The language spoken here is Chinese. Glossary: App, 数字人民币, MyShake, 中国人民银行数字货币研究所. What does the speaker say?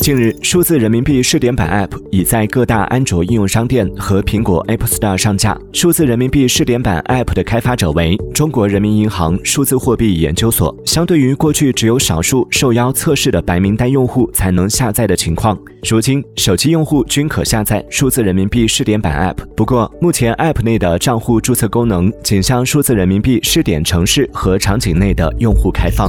近日，数字人民币试点版 App 已在各大安卓应用商店和苹果 App Store 上架。数字人民币试点版 App 的开发者为中国人民银行数字货币研究所。相对于过去只有少数受邀测试的白名单用户才能下载的情况，如今手机用户均可下载数字人民币试点版 App。不过，目前 App 内的账户注册功能仅向数字人民币试点城市和场景内的用户开放。